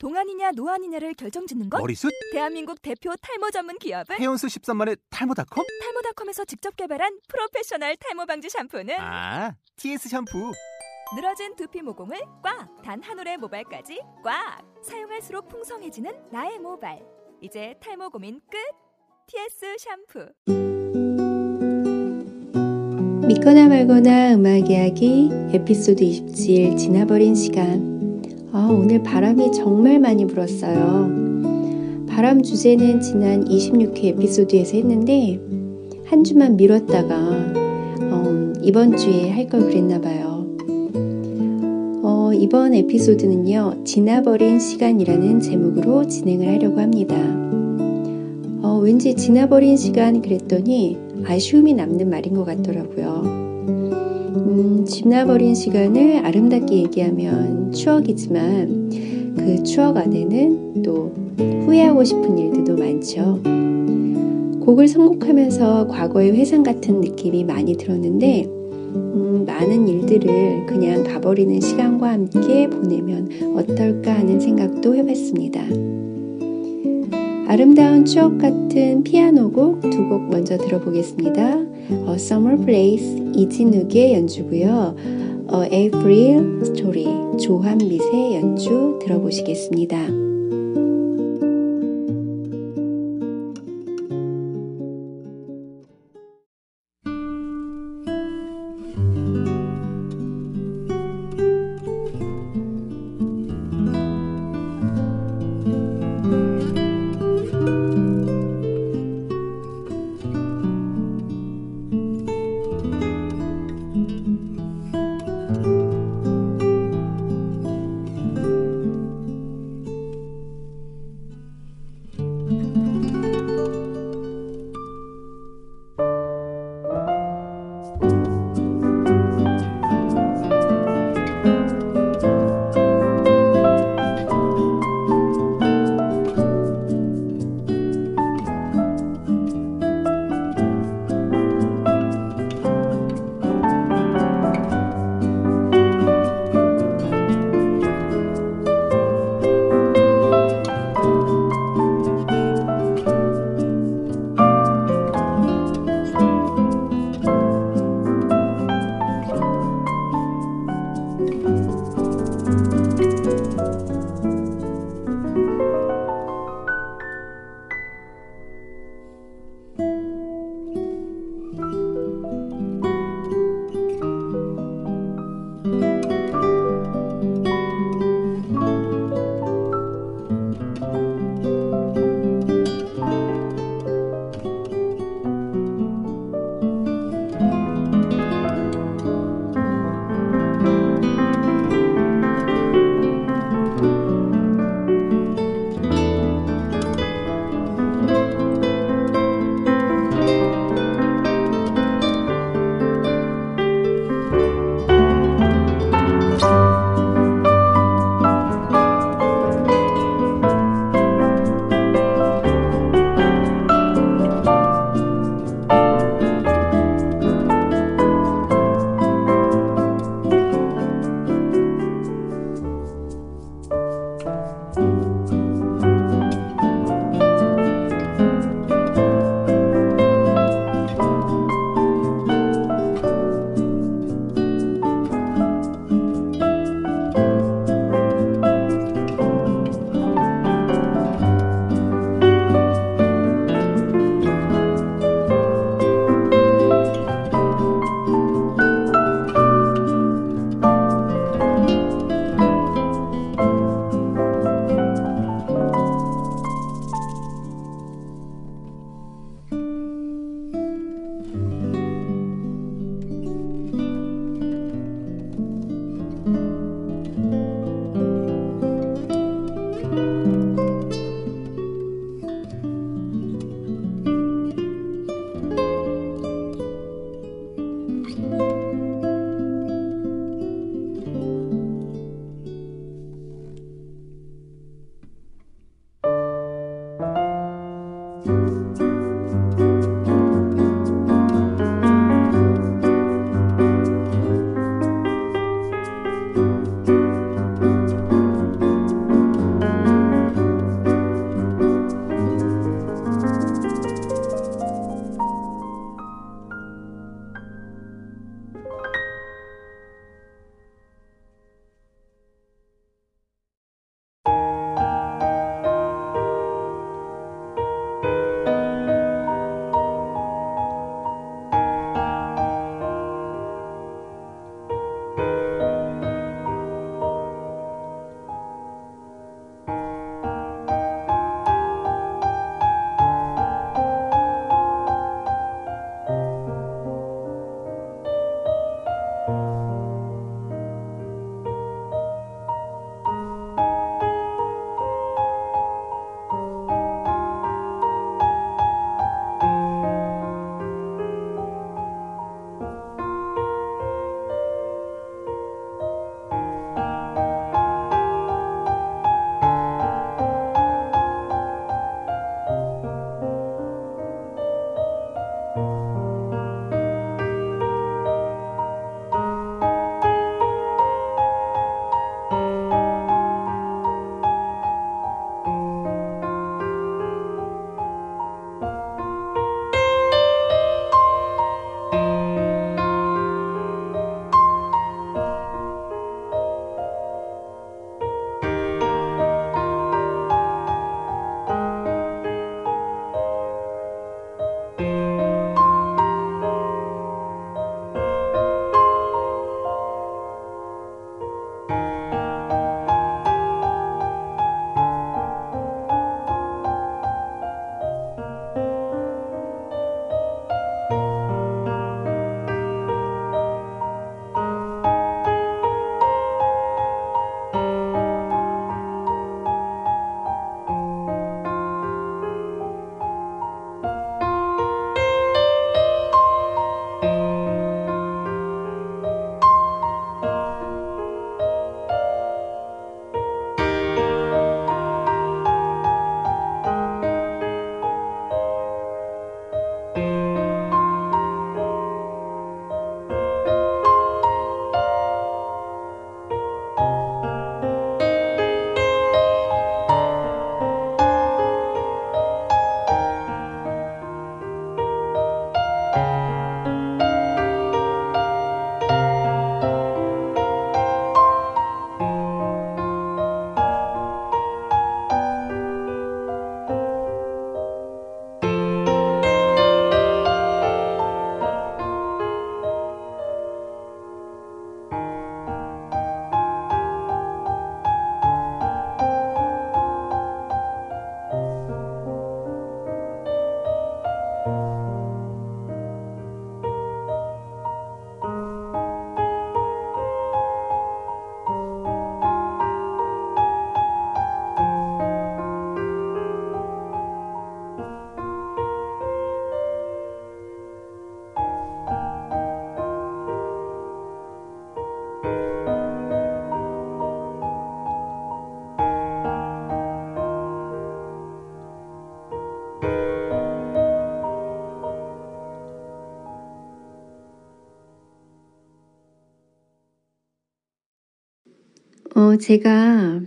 동안이냐 노안이냐를 결정짓는 것? 머리숱? 대한민국 대표 탈모 전문 기업은? 해온수 13만의 탈모닷컴? 탈모닷컴에서 직접 개발한 프로페셔널 탈모 방지 샴푸는? T.S. 샴푸! 늘어진 두피 모공을 꽉! 단 한 올의 모발까지 꽉! 사용할수록 풍성해지는 나의 모발! 이제 탈모 고민 끝! T.S. 샴푸! 믿거나 말거나 음악 이야기 에피소드 27 지나버린 시간. 오늘 바람이 정말 많이 불었어요. 바람 주제는 지난 26회 에피소드에서 했는데 한 주만 미뤘다가 이번 주에 할 걸 그랬나 봐요. 이번 에피소드는요. 지나버린 시간이라는 제목으로 진행을 하려고 합니다. 왠지 지나버린 시간 그랬더니 아쉬움이 남는 말인 것 같더라고요. 지나버린 시간을 아름답게 얘기하면 추억이지만 그 추억 안에는 또 후회하고 싶은 일들도 많죠. 곡을 선곡하면서 과거의 회상 같은 느낌이 많이 들었는데 많은 일들을 그냥 가버리는 시간과 함께 보내면 어떨까 하는 생각도 해봤습니다. 아름다운 추억 같은 피아노곡 두 곡 먼저 들어보겠습니다. Summer Place 이진욱의 연주고요. April Story 조한빛의 연주 들어보시겠습니다. 제가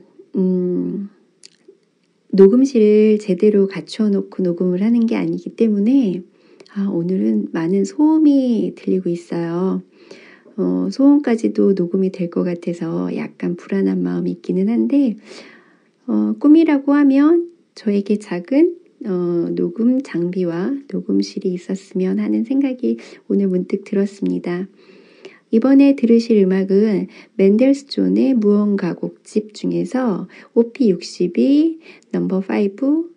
녹음실을 제대로 갖춰놓고 녹음을 하는 게 아니기 때문에 오늘은 많은 소음이 들리고 있어요. 소음까지도 녹음이 될 것 같아서 약간 불안한 마음이 있기는 한데 꿈이라고 하면 저에게 작은 녹음 장비와 녹음실이 있었으면 하는 생각이 오늘 문득 들었습니다. 이번에 들으실 음악은 맨델스존의 무언가 곡집 중에서 OP62 No. 5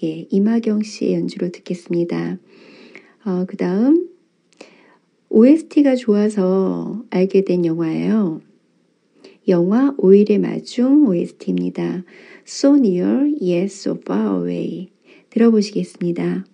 이마경 씨의 연주로 듣겠습니다. 그 다음 OST가 좋아서 알게 된 영화예요. 영화 오일의 마중 OST입니다. So near, yet so far away. 들어보시겠습니다.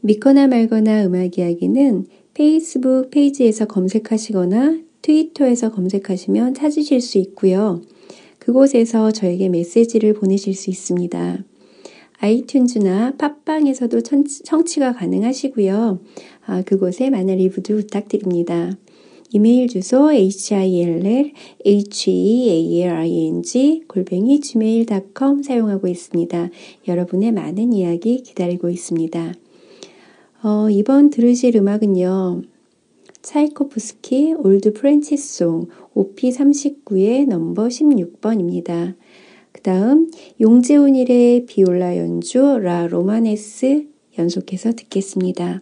믿거나 말거나 음악 이야기는 페이스북 페이지에서 검색하시거나 트위터에서 검색하시면 찾으실 수 있고요. 그곳에서 저에게 메시지를 보내실 수 있습니다. 아이튠즈나 팟빵에서도 청취가 가능하시고요. 그곳에 많은 리뷰도 부탁드립니다. 이메일 주소 hillhearing@gmail.com 사용하고 있습니다. 여러분의 많은 이야기 기다리고 있습니다. 이번 들으실 음악은요. 차이코프스키 올드 프렌치송 OP39의 넘버 16번입니다. 그 다음 용재훈일의 비올라 연주 라 로마네스 연속해서 듣겠습니다.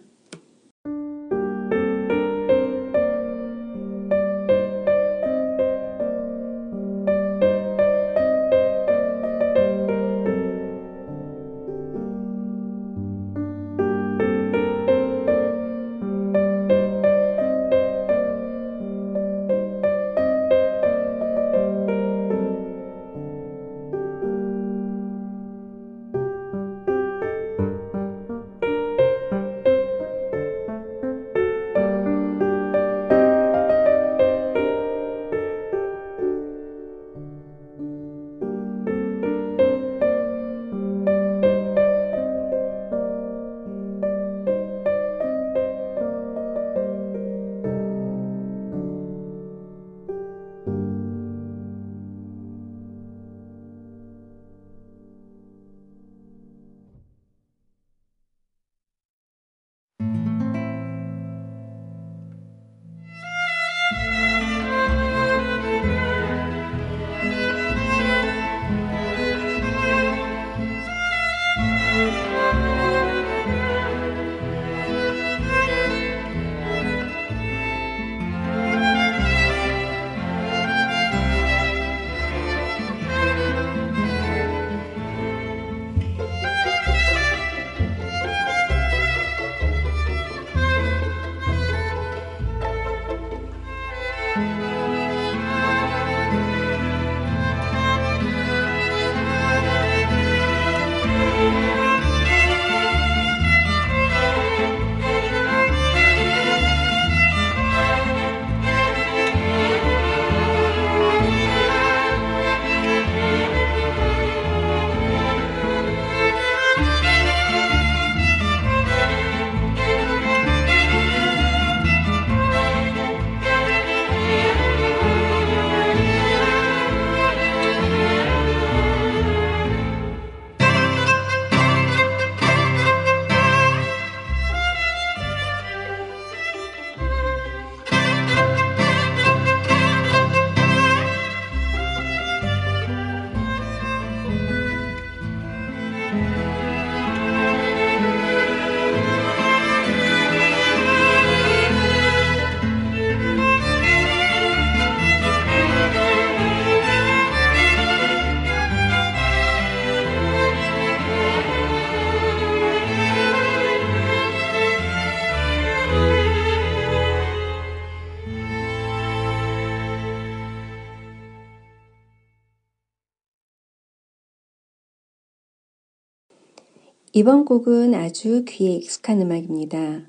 이번 곡은 아주 귀에 익숙한 음악입니다.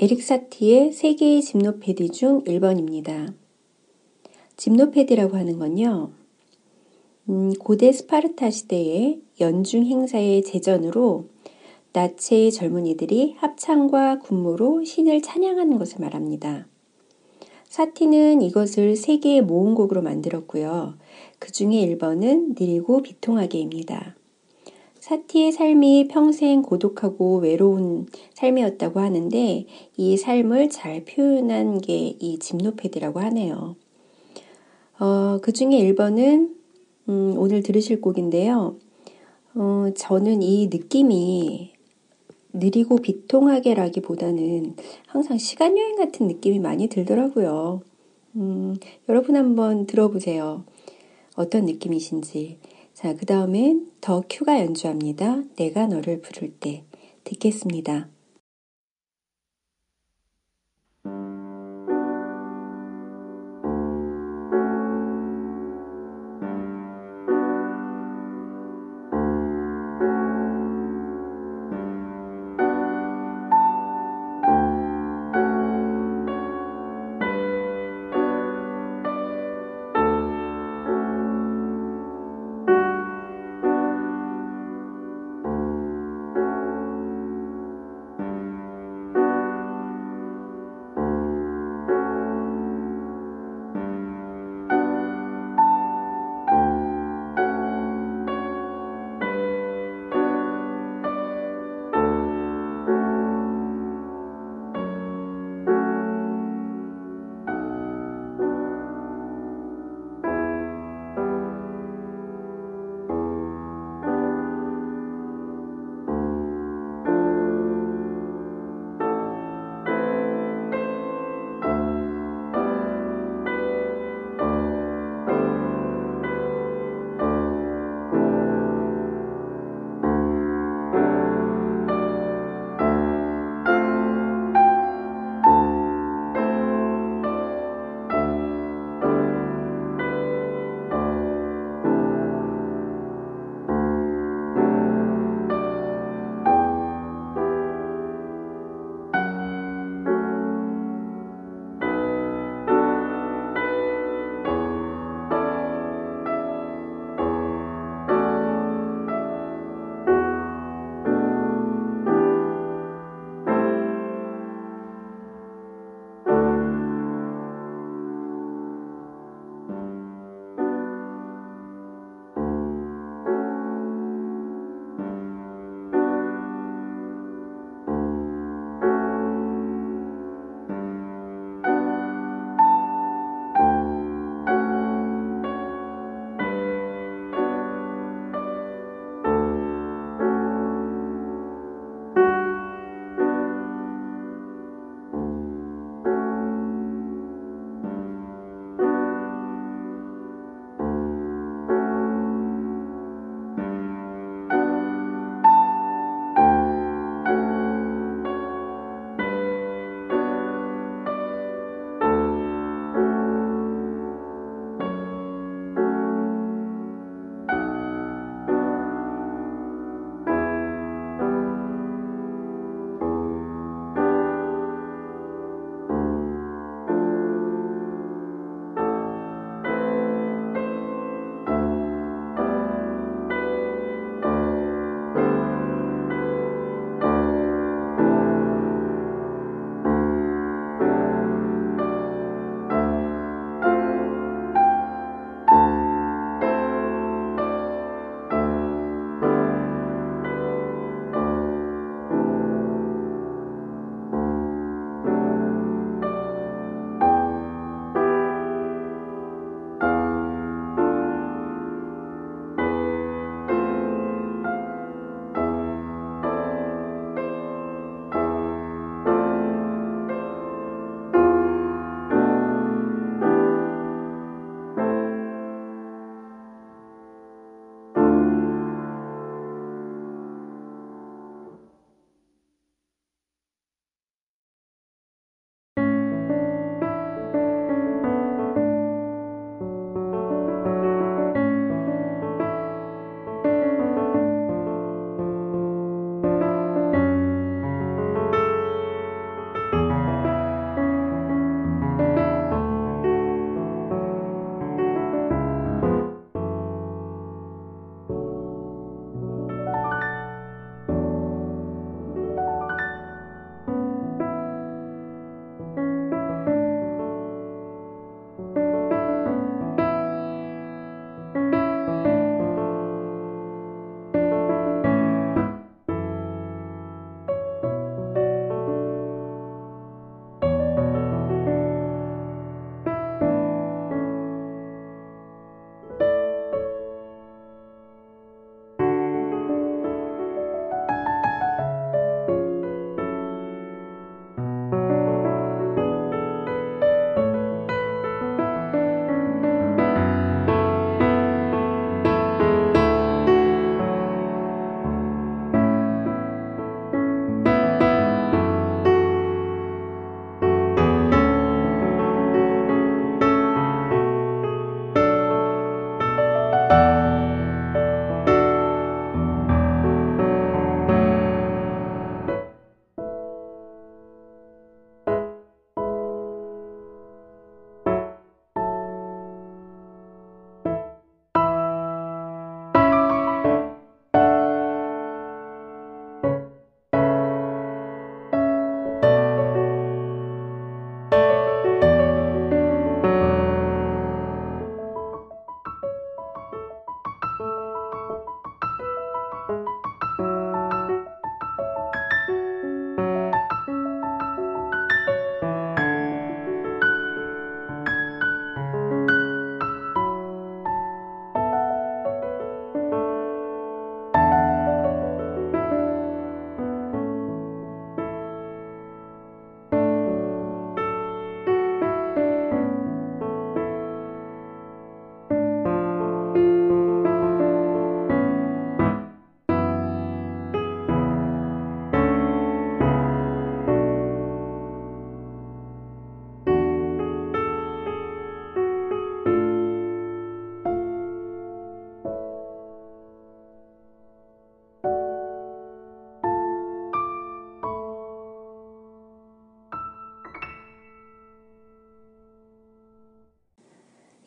에릭 사티의 세계의 짐노페디 중 1번입니다. 짐노페디라고 하는 건요. 고대 스파르타 시대의 연중 행사의 제전으로 나체의 젊은이들이 합창과 군무로 신을 찬양하는 것을 말합니다. 사티는 이것을 세 개의 모음곡으로 만들었고요. 그 중에 1번은 느리고 비통하게입니다. 사티의 삶이 평생 고독하고 외로운 삶이었다고 하는데 이 삶을 잘 표현한 게 이 짐노페디라고 하네요. 그 중에 1번은 오늘 들으실 곡인데요. 저는 이 느낌이 느리고 비통하게라기보다는 항상 시간여행 같은 느낌이 많이 들더라고요. 여러분 한번 들어보세요. 어떤 느낌이신지. 자, 그 다음엔 더 큐가 연주합니다. 내가 너를 부를 때 듣겠습니다.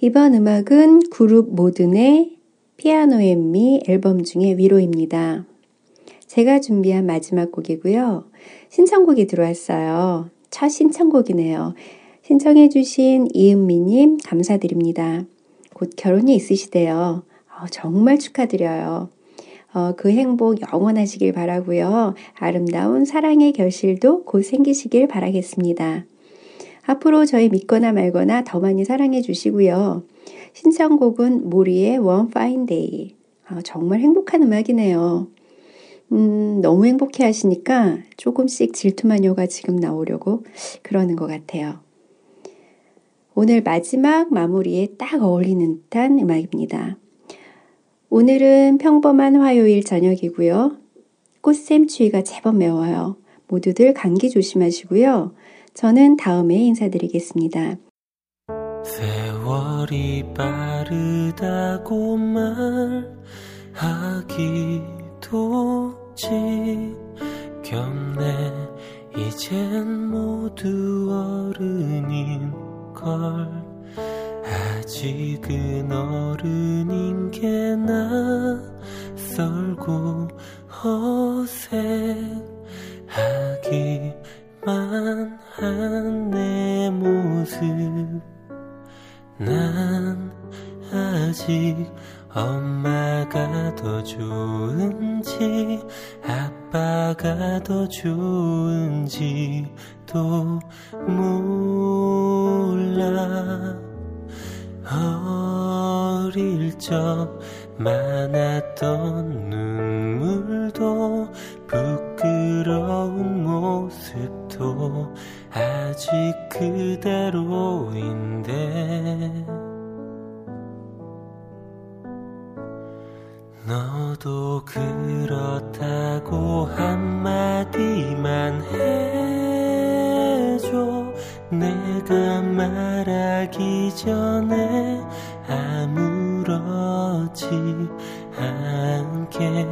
이번 음악은 그룹 모든의 피아노 앤 미 앨범 중에 위로입니다. 제가 준비한 마지막 곡이고요. 신청곡이 들어왔어요. 첫 신청곡이네요. 신청해주신 이은미님 감사드립니다. 곧 결혼이 있으시대요. 정말 축하드려요. 그 행복 영원하시길 바라고요. 아름다운 사랑의 결실도 곧 생기시길 바라겠습니다. 앞으로 저희 믿거나 말거나 더 많이 사랑해 주시고요. 신청곡은 모리의 One Fine Day. 정말 행복한 음악이네요. 너무 행복해 하시니까 조금씩 질투마녀가 지금 나오려고 그러는 것 같아요. 오늘 마지막 마무리에 딱 어울리는 듯한 음악입니다. 오늘은 평범한 화요일 저녁이고요. 꽃샘 추위가 제법 매워요. 모두들 감기 조심하시고요. 저는 다음에 인사드리겠습니다. 세월이 빠르다고 말하기도 지겹네. 이젠 모두 어른인걸. 아직은 어른인 게 낯설고 어색하기만 한 내 모습. 난 아직 엄마가 더 좋은지 아빠가 더 좋은지도 몰라. 어릴 적 많았던 눈물도 부끄러운 모습도 아직 그대로인데 너도 그렇다고 한마디만 해줘. 내가 말하기 전에 아무렇지 않게.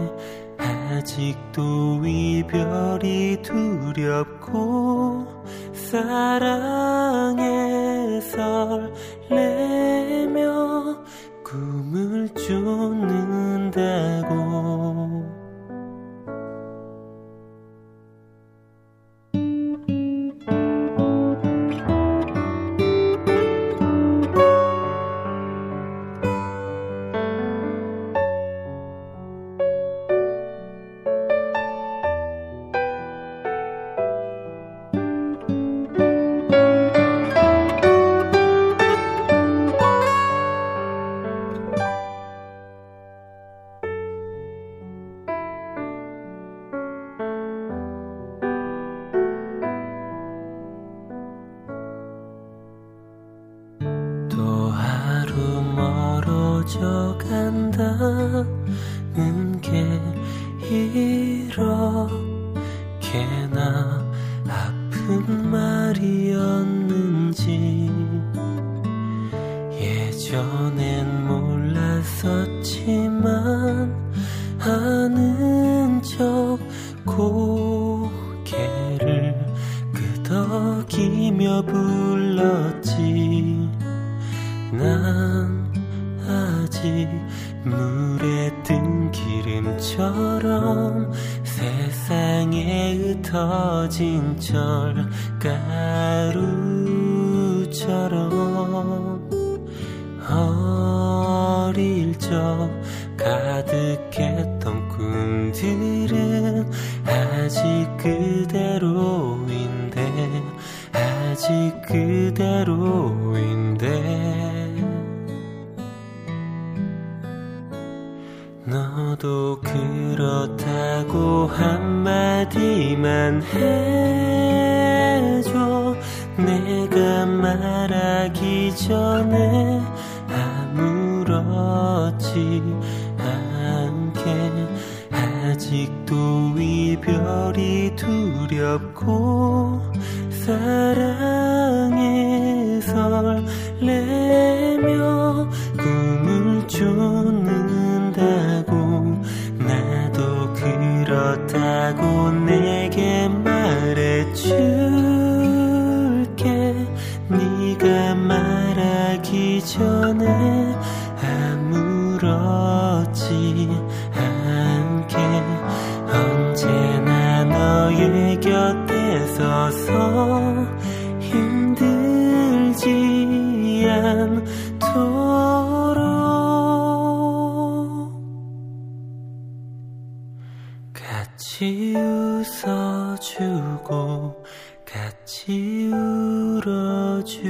아직도 이별이 두렵고 사랑에 설레며 꿈을 쫓는다고. 너도 그렇다고 한마디만 해줘. 내가 말하기 전에 아무렇지 않게. 아직도 이별이 두렵고 사랑에 설레며 꿈을 쫓는다고. 나도 그렇다고 내게 말해줄게. 네가 말하기 전에 있어서 힘들지 않도록 같이 웃어주고 같이 울어주겠다고.